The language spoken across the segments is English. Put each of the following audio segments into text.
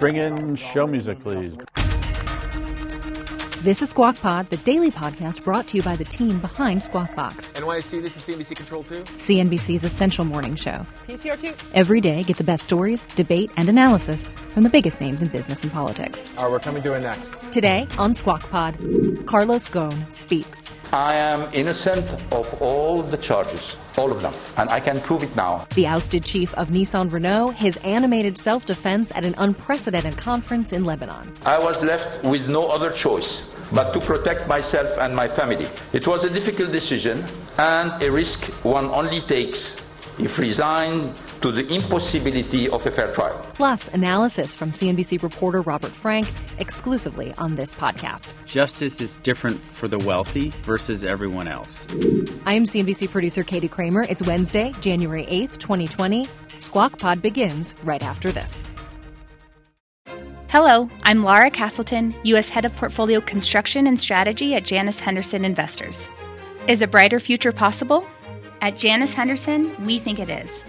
Bring in show music, please. This is Squawk Pod, the daily podcast brought to you by the team behind Squawk Box. NYC, this is CNBC Control 2. CNBC's essential morning show. PCR 2. Every day, get the best stories, debate, and analysis from the biggest names in business and politics. All right, we're coming to it next. Today on Squawk Pod, Carlos Ghosn speaks. I am innocent of all the charges, all of them, and I can prove it now. The ousted chief of Nissan Renault, his animated self-defense at an unprecedented conference in Lebanon. I was left with no other choice but to protect myself and my family. It was a difficult decision and a risk one only takes if resigned to the impossibility of a fair trial. Plus, analysis from CNBC reporter Robert Frank, exclusively on this podcast. Justice is different for the wealthy versus everyone else. I'm CNBC producer Katie Kramer. It's Wednesday, January 8th, 2020. Squawk Pod begins right after this. Hello, I'm Laura Castleton, U.S. Head of Portfolio Construction and Strategy at Janus Henderson Investors. Is a brighter future possible? At Janus Henderson, we think it is.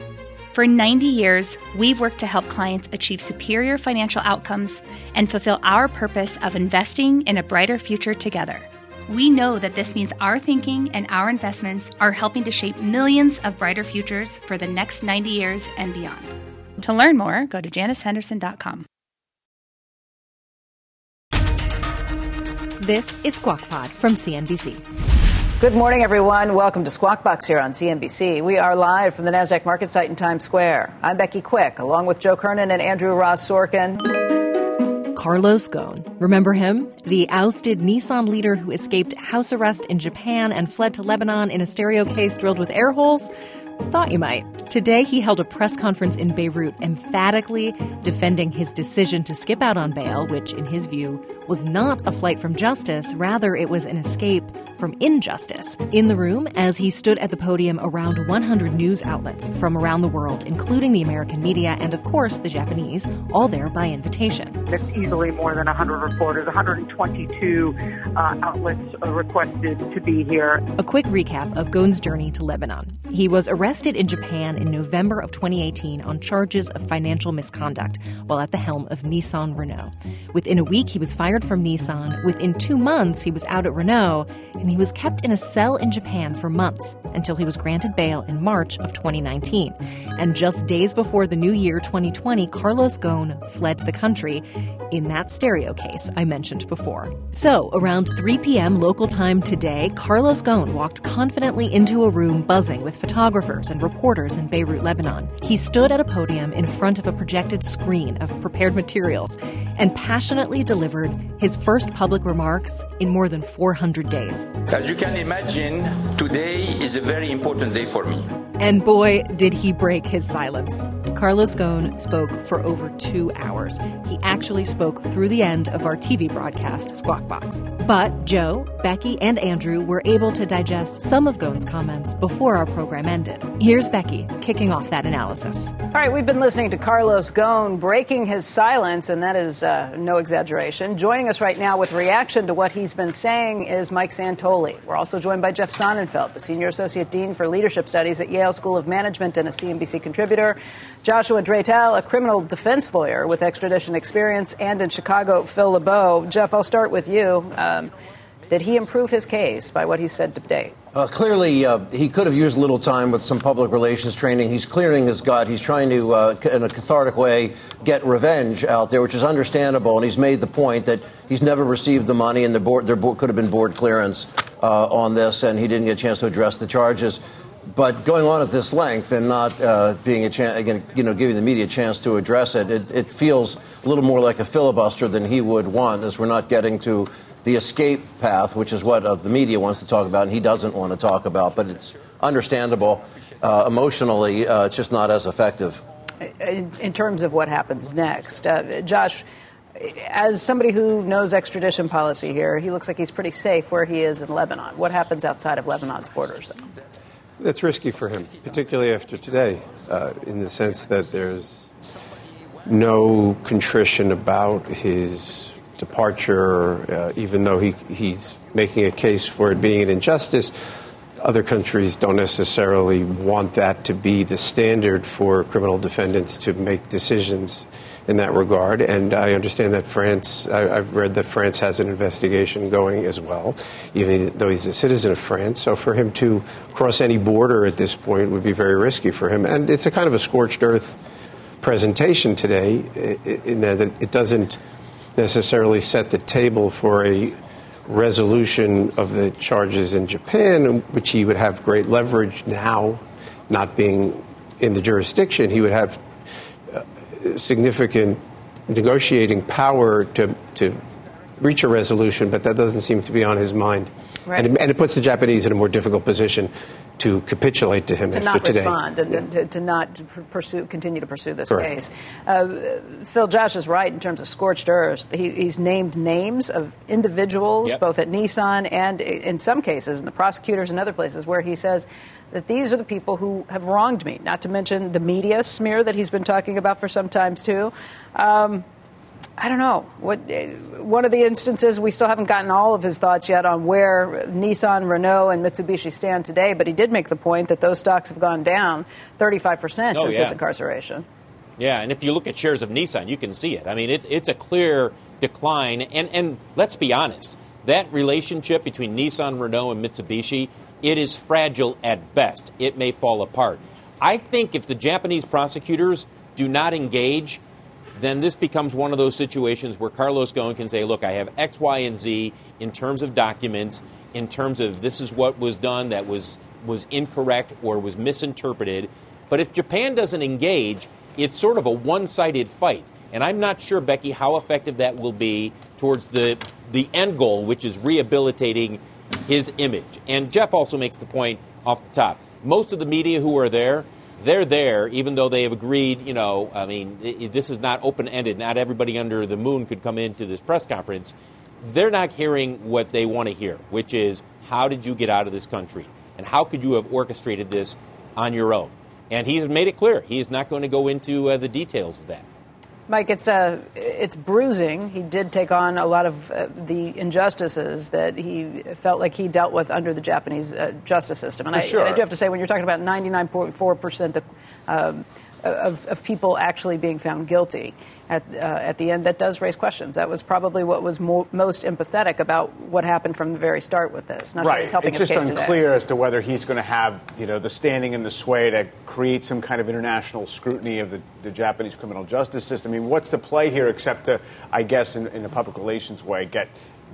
For 90 years, we've worked to help clients achieve superior financial outcomes and fulfill our purpose of investing in a brighter future together. We know that this means our thinking and our investments are helping to shape millions of brighter futures for the next 90 years and beyond. To learn more, go to janushenderson.com. This is Squawk Pod from CNBC. Good morning, everyone. Welcome to Squawk Box here on CNBC. We are live from the NASDAQ market site in Times Square. I'm Becky Quick, along with Joe Kernan and Andrew Ross Sorkin. Carlos Ghosn. Remember him? The ousted Nissan leader who escaped house arrest in Japan and fled to Lebanon in a stereo case drilled with air holes? Thought you might. Today, he held a press conference in Beirut, emphatically defending his decision to skip out on bail, which, in his view, was not a flight from justice. Rather, it was an escape from injustice. In the room, as he stood at the podium, around 100 news outlets from around the world, including the American media and, of course, the Japanese, all there by invitation. That's easily more than 100 reporters. 122 outlets requested to be here. A quick recap of Ghosn's journey to Lebanon. He was arrested in Japan in November of 2018 on charges of financial misconduct while at the helm of Nissan Renault. Within a week, he was fired from Nissan. Within 2 months, he was out at Renault, and he was kept in a cell in Japan for months until he was granted bail in March of 2019. And just days before the new year, 2020, Carlos Ghosn fled the country in that stereo case I mentioned before. So, around 3 p.m. local time today, Carlos Ghosn walked confidently into a room buzzing with photographers and reporters in Beirut, Lebanon. He stood at a podium in front of a projected screen of prepared materials and passionately delivered his first public remarks in more than 400 days. As you can imagine, today is a very important day for me. And boy, did he break his silence. Carlos Ghosn spoke for over 2 hours. He actually spoke through the end of our TV broadcast, Squawk Box. But Joe, Becky, and Andrew were able to digest some of Ghosn's comments before our program ended. Here's Becky kicking off that analysis. All right, we've been listening to Carlos Ghosn breaking his silence, and that is no exaggeration. Joining us right now with reaction to what he's been saying is Mike Santoli. We're also joined by Jeff Sonnenfeld, the Senior Associate Dean for Leadership Studies at Yale School of Management and a CNBC contributor. Joshua Dreytel, a criminal defense lawyer with extradition experience, and in Chicago, Phil LeBeau. Jeff, I'll start with you. Did he improve his case by what he said today? Clearly, he could have used a little time with some public relations training. He's clearing his gut. He's trying to, in a cathartic way, get revenge out there, which is understandable. And he's made the point that he's never received the money, and there could have been board clearance on this, and he didn't get a chance to address the charges. But going on at this length and not being a chance, again, giving the media a chance to address it, it feels a little more like a filibuster than he would want, as we're not getting to the escape path, which is what the media wants to talk about and he doesn't want to talk about. But it's understandable emotionally. It's just not as effective. in terms of what happens next. Josh, as somebody who knows extradition policy here, he looks like he's pretty safe where he is in Lebanon. What happens outside of Lebanon's borders, though? That's risky for him, particularly after today, in the sense that there's no contrition about his departure, even though he's making a case for it being an injustice. Other countries don't necessarily want that to be the standard for criminal defendants to make decisions in that regard. And I understand that I've read that France has an investigation going as well, even though he's a citizen of France. So for him to cross any border at this point would be very risky for him. And it's a kind of a scorched earth presentation today in that it doesn't necessarily set the table for a resolution of the charges in Japan, which he would have great leverage now, not being in the jurisdiction. He would have significant negotiating power to reach a resolution, but that doesn't seem to be on his mind. Right. And it puts the Japanese in a more difficult position to capitulate to him after today. To not respond and to not continue to pursue this case. Phil, Josh is right in terms of scorched earth. He's named names of individuals, both at Nissan and in some cases, and the prosecutors and other places, where he says that these are the people who have wronged me, not to mention the media smear that he's been talking about for some time, too. I don't know. One of the instances, we still haven't gotten all of his thoughts yet on where Nissan, Renault, and Mitsubishi stand today, but he did make the point that those stocks have gone down 35% since his incarceration. Yeah, and if you look at shares of Nissan, you can see it. I mean, it's a clear decline, and let's be honest, that relationship between Nissan, Renault, and Mitsubishi, it is fragile at best. It may fall apart. I think if the Japanese prosecutors do not engage, then this becomes one of those situations where Carlos Ghosn can say, look, I have X, Y, and Z in terms of documents, in terms of this is what was done that was incorrect or was misinterpreted. But if Japan doesn't engage, it's sort of a one-sided fight. And I'm not sure, Becky, how effective that will be towards the end goal, which is rehabilitating his image. And Jeff also makes the point off the top. Most of the media who are there, they're there, even though they have agreed, you know, I mean, this is not open-ended. Not everybody under the moon could come into this press conference. They're not hearing what they want to hear, which is, how did you get out of this country? And how could you have orchestrated this on your own? And he's made it clear. He is not going to go into the details of that. Mike, it's bruising. He did take on a lot of the injustices that he felt like he dealt with under the Japanese justice system. And I do have to say, when you're talking about 99.4% of people actually being found guilty at the end, that does raise questions. That was probably what was most empathetic about what happened from the very start with this. Not right. Sure, it's just case unclear today as to whether he's going to have, you know, the standing and the sway to create some kind of international scrutiny of the Japanese criminal justice system. I mean, what's the play here except to, I guess, in a public relations way,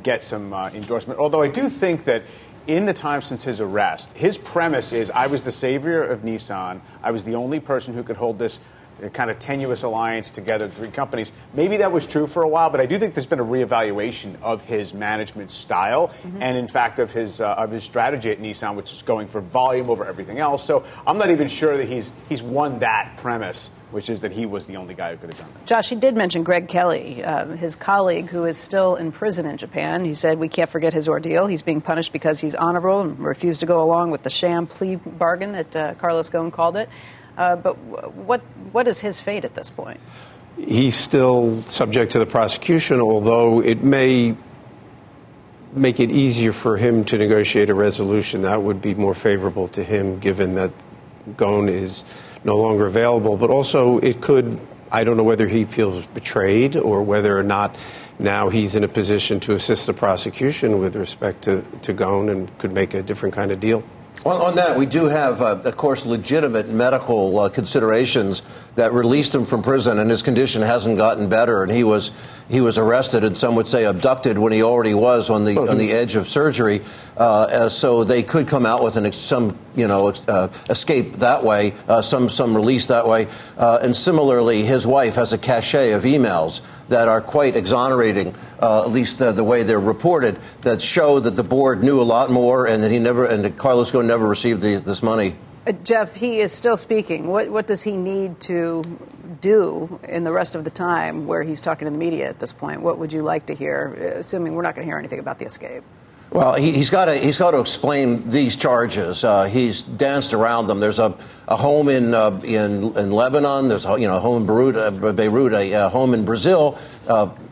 get some endorsement? Although I do think that in the time since his arrest, his premise is, I was the savior of Nissan. I was the only person who could hold this kind of tenuous alliance together, three companies. Maybe that was true for a while, but I do think there's been a reevaluation of his management style and, in fact, of his strategy at Nissan, which is going for volume over everything else. So I'm not even sure that he's won that premise, which is that he was the only guy who could have done that. Josh, he did mention Greg Kelly, his colleague who is still in prison in Japan. He said, we can't forget his ordeal. He's being punished because he's honorable and refused to go along with the sham plea bargain that Carlos Ghosn called it. But what is his fate at this point? He's still subject to the prosecution, although it may make it easier for him to negotiate a resolution that would be more favorable to him, given that Ghosn is no longer available. But also it could, I don't know whether he feels betrayed or whether or not now he's in a position to assist the prosecution with respect to Ghosn and could make a different kind of deal. Well, on that, we do have, of course, legitimate medical considerations that released him from prison, and his condition hasn't gotten better. And he was arrested, and some would say abducted, when he already was on the edge of surgery. So they could come out with some escape that way, some release that way. And similarly, his wife has a cachet of emails that are quite exonerating, at least the way they're reported, that show that the board knew a lot more and that Carlos Ghosn never received this money. Jeff, he is still speaking. What does he need to do in the rest of the time where he's talking to the media at this point? What would you like to hear, assuming we're not going to hear anything about the escape? Well, he's got to explain these charges. He's danced around them. There's a home in Lebanon. There's a home in Beirut, a home in Brazil,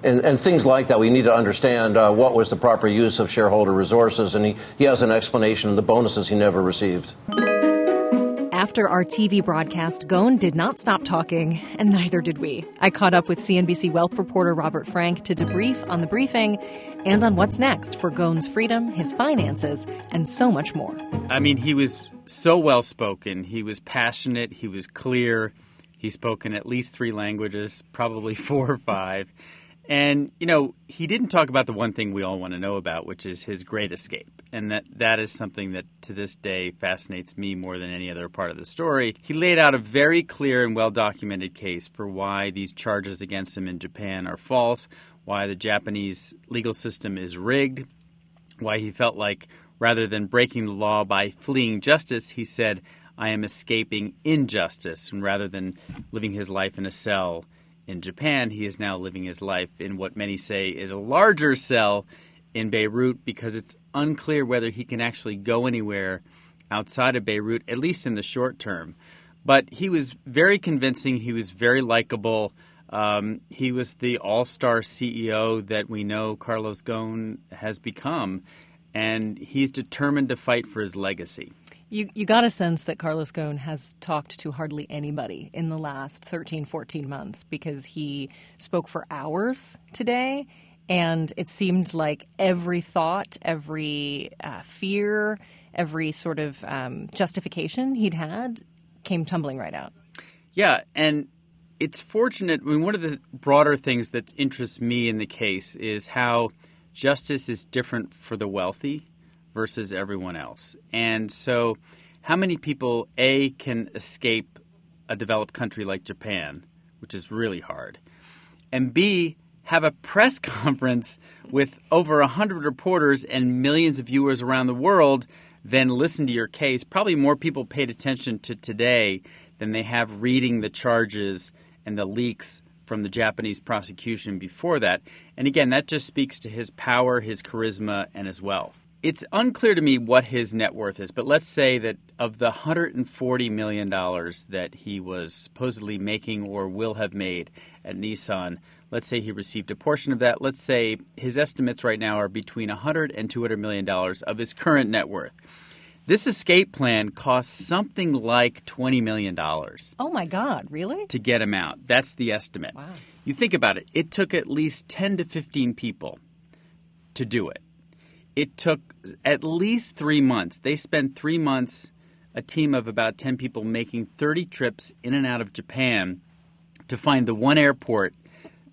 and things like that. We need to understand what was the proper use of shareholder resources, and he has an explanation of the bonuses he never received. After our TV broadcast, Ghosn did not stop talking, and neither did we. I caught up with CNBC Wealth reporter Robert Frank to debrief on the briefing and on what's next for Ghosn's freedom, his finances, and so much more. I mean, he was so well-spoken. He was passionate. He was clear. He spoke in at least 3 languages, probably 4 or 5. And, he didn't talk about the one thing we all want to know about, which is his great escape. And that is something that to this day fascinates me more than any other part of the story. He laid out a very clear and well-documented case for why these charges against him in Japan are false, why the Japanese legal system is rigged, why he felt like rather than breaking the law by fleeing justice, he said, I am escaping injustice. And rather than living his life in a cell in Japan, he is now living his life in what many say is a larger cell in Beirut because it's unclear whether he can actually go anywhere outside of Beirut, at least in the short term. But he was very convincing. He was very likable. He was the all-star CEO that we know Carlos Ghosn has become, and he's determined to fight for his legacy. You got a sense that Carlos Ghosn has talked to hardly anybody in the last 13, 14 months because he spoke for hours today, and it seemed like every thought, every fear, every sort of justification he'd had came tumbling right out. Yeah, and it's fortunate. I mean, one of the broader things that interests me in the case is how justice is different for the wealthy versus everyone else. And so how many people, A, can escape a developed country like Japan, which is really hard, and B, have a press conference with over 100 reporters and millions of viewers around the world, then listen to your case? Probably more people paid attention to today than they have reading the charges and the leaks from the Japanese prosecution before that. And again, that just speaks to his power, his charisma, and his wealth. It's unclear to me what his net worth is, but let's say that of the $140 million that he was supposedly making or will have made at Nissan, let's say he received a portion of that. Let's say his estimates right now are between $100 and $200 million of his current net worth. This escape plan costs something like $20 million. Oh, my God. Really? To get him out. That's the estimate. Wow. You think about it. It took at least 10 to 15 people to do it. It took at least 3 months. They spent 3 months, a team of about 10 people, making 30 trips in and out of Japan to find the one airport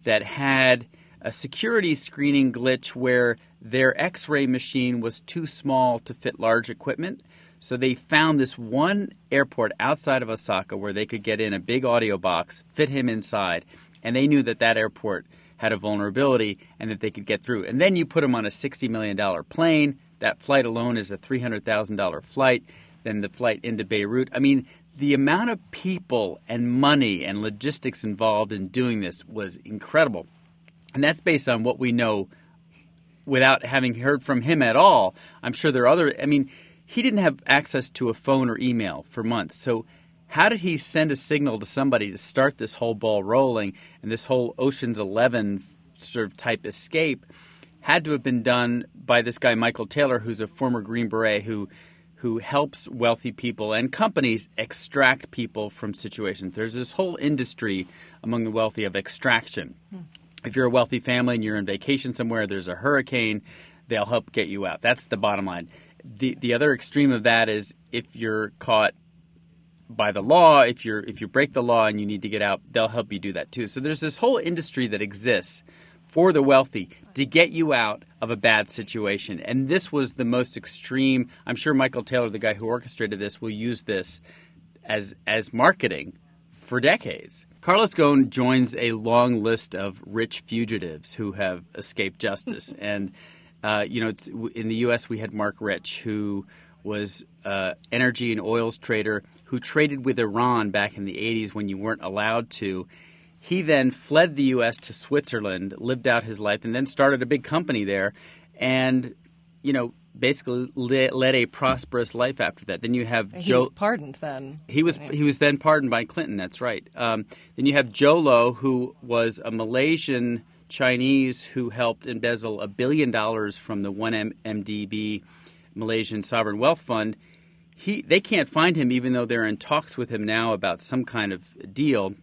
that had a security screening glitch where their X-ray machine was too small to fit large equipment. So they found this one airport outside of Osaka where they could get in a big audio box, fit him inside, and they knew that that airport had a vulnerability and that they could get through. And then you put them on a $60 million plane. That flight alone is a $300,000 flight. Then the flight into Beirut. I mean, the amount of people and money and logistics involved in doing this was incredible. And that's based on what we know without having heard from him at all. I'm sure there are other – I mean, he didn't have access to a phone or email for months. So how did he send a signal to somebody to start this whole ball rolling? And this whole Ocean's 11 sort of type escape had to have been done by this guy, Michael Taylor, who's a former Green Beret who helps wealthy people and companies extract people from situations. There's this whole industry among the wealthy of extraction. If you're a wealthy family and you're on vacation somewhere, there's a hurricane, they'll help get you out. That's the bottom line. The other extreme of that is if you're caught by the law, if you break the law and you need to get out, they'll help you do that too. So there's this whole industry that exists for the wealthy to get you out of a bad situation. And this was the most extreme. I'm sure Michael Taylor, the guy who orchestrated this, will use this as marketing for decades. Carlos Ghosn joins a long list of rich fugitives who have escaped justice. And, it's, in the U.S., we had Mark Rich, who was energy and oils trader who traded with Iran back in the 80s when you weren't allowed to. He then fled the U.S. to Switzerland, lived out his life, and then started a big company there and, you know, basically led a prosperous life after that. Then you have Joe – he was pardoned then. He was then pardoned by Clinton. That's right. Then you have Joe Lo, who was a Malaysian Chinese who helped embezzle $1 billion from the 1MDB Malaysian Sovereign Wealth Fund. They can't find him, even though they're in talks with him now about some kind of deal.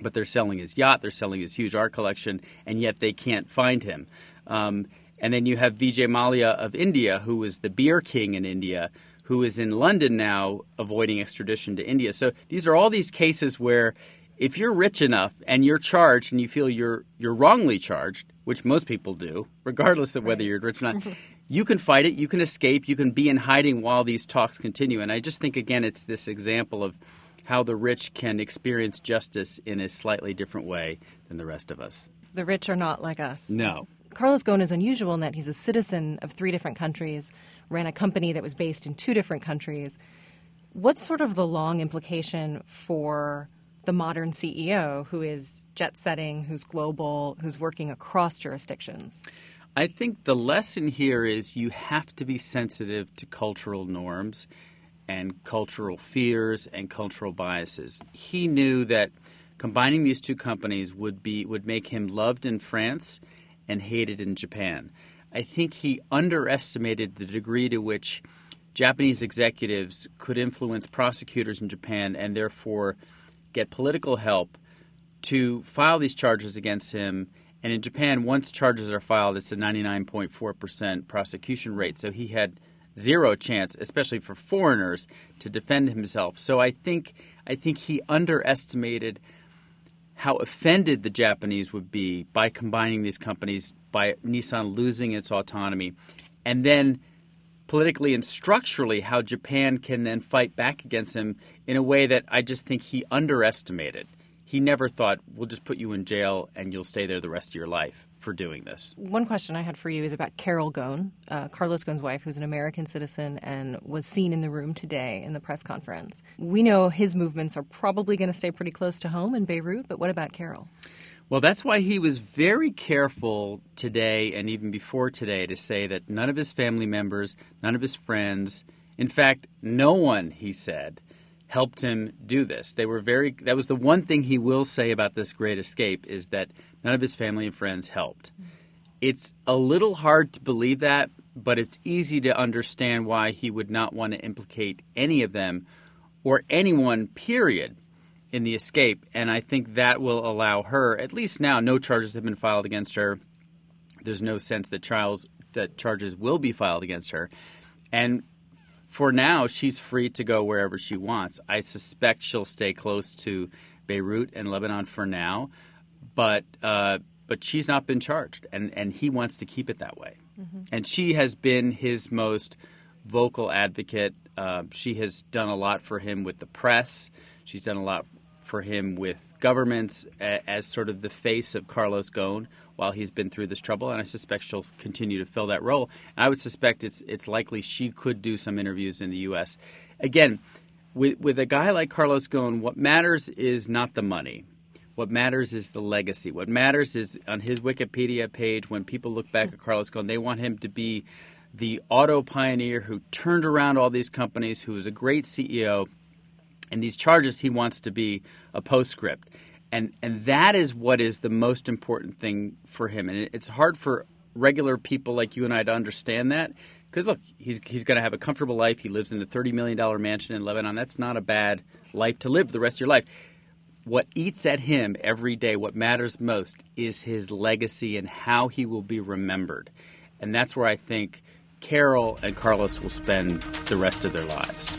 But they're selling his yacht. They're selling his huge art collection, and yet they can't find him. And then you have Vijay Malia of India, who was the beer king in India, who is in London now avoiding extradition to India. So these are all these cases where if you're rich enough and you're charged and you feel you're wrongly charged, which most people do, regardless of whether you're rich or not, you can fight it. You can escape. You can be in hiding while these talks continue. And I just think, again, it's this example of how the rich can experience justice in a slightly different way than the rest of us. The rich are not like us. No. Carlos Ghosn is unusual in that he's a citizen of 3 different countries, ran a company that was based in 2 different countries. What's sort of the long implication for the modern CEO who is jet-setting, who's global, who's working across jurisdictions? I think the lesson here is you have to be sensitive to cultural norms and cultural fears and cultural biases. He knew that combining these 2 companies would make him loved in France and hated in Japan. I think he underestimated the degree to which Japanese executives could influence prosecutors in Japan and therefore get political help to file these charges against him. And in Japan, once charges are filed, it's a 99.4% prosecution rate. So he had zero chance, especially for foreigners, to defend himself. So I think he underestimated how offended the Japanese would be by combining these companies, by Nissan losing its autonomy, and then politically and structurally how Japan can then fight back against him in a way that I just think he underestimated. He never thought, we'll just put you in jail and you'll stay there the rest of your life for doing this. One question I had for you is about Carol Ghosn, Carlos Ghosn's wife, who's an American citizen and was seen in the room today in the press conference. We know his movements are probably going to stay pretty close to home in Beirut, but what about Carol? Well, that's why he was very careful today and even before today to say that none of his family members, none of his friends, in fact, no one, he said, helped him do this. That was the one thing he will say about this great escape is that none of his family and friends helped. It's a little hard to believe that, but it's easy to understand why he would not want to implicate any of them or anyone, period, in the escape. And I think that will allow her, at least now, no charges have been filed against her. There's no sense that charges will be filed against her. And for now, she's free to go wherever she wants. I suspect she'll stay close to Beirut and Lebanon for now, but she's not been charged, and he wants to keep it that way. Mm-hmm. And she has been his most vocal advocate. She has done a lot for him with the press. She's done a lot for him with governments as sort of the face of Carlos Ghosn while he's been through this trouble, and I suspect she'll continue to fill that role. And I would suspect it's likely she could do some interviews in the U.S. Again, with a guy like Carlos Ghosn, what matters is not the money. What matters is the legacy. What matters is on his Wikipedia page, when people look back at Carlos Ghosn, they want him to be the auto pioneer who turned around all these companies, who was a great CEO. And these charges, he wants to be a postscript. And that is what is the most important thing for him. And it's hard for regular people like you and I to understand that because, look, he's going to have a comfortable life. He lives in a $30 million mansion in Lebanon. That's not a bad life to live the rest of your life. What eats at him every day, what matters most, is his legacy and how he will be remembered. And that's where I think Carol and Carlos will spend the rest of their lives.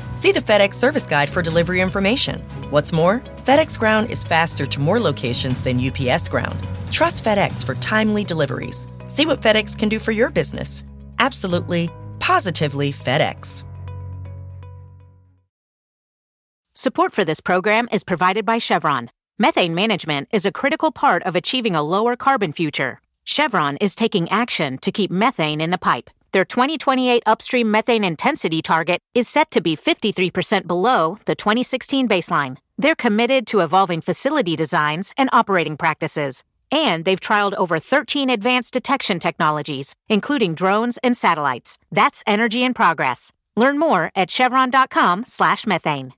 See the FedEx service guide for delivery information. What's more, FedEx Ground is faster to more locations than UPS Ground. Trust FedEx for timely deliveries. See what FedEx can do for your business. Absolutely, positively FedEx. Support for this program is provided by Chevron. Methane management is a critical part of achieving a lower carbon future. Chevron is taking action to keep methane in the pipe. Their 2028 upstream methane intensity target is set to be 53% below the 2016 baseline. They're committed to evolving facility designs and operating practices. And they've trialed over 13 advanced detection technologies, including drones and satellites. That's energy in progress. Learn more at chevron.com/methane.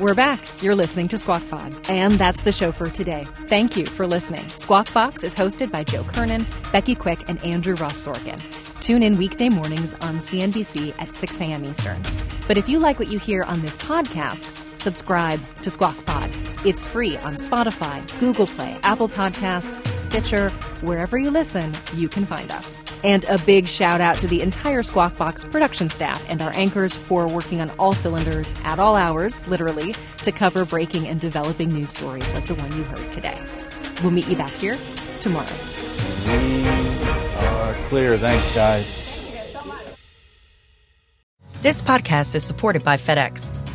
We're back. You're listening to Squawk Pod, and that's the show for today. Thank you for listening. Squawk Box is hosted by Joe Kernan, Becky Quick, and Andrew Ross Sorkin. Tune in weekday mornings on CNBC at 6 a.m. Eastern. But if you like what you hear on this podcast, subscribe to Squawk Pod. It's free on Spotify, Google Play, Apple Podcasts, Stitcher. Wherever you listen, you can find us. And a big shout out to the entire Squawk Box production staff and our anchors for working on all cylinders at all hours, literally, to cover breaking and developing news stories like the one you heard today. We'll meet you back here tomorrow. We are clear. Thanks, guys. This podcast is supported by FedEx.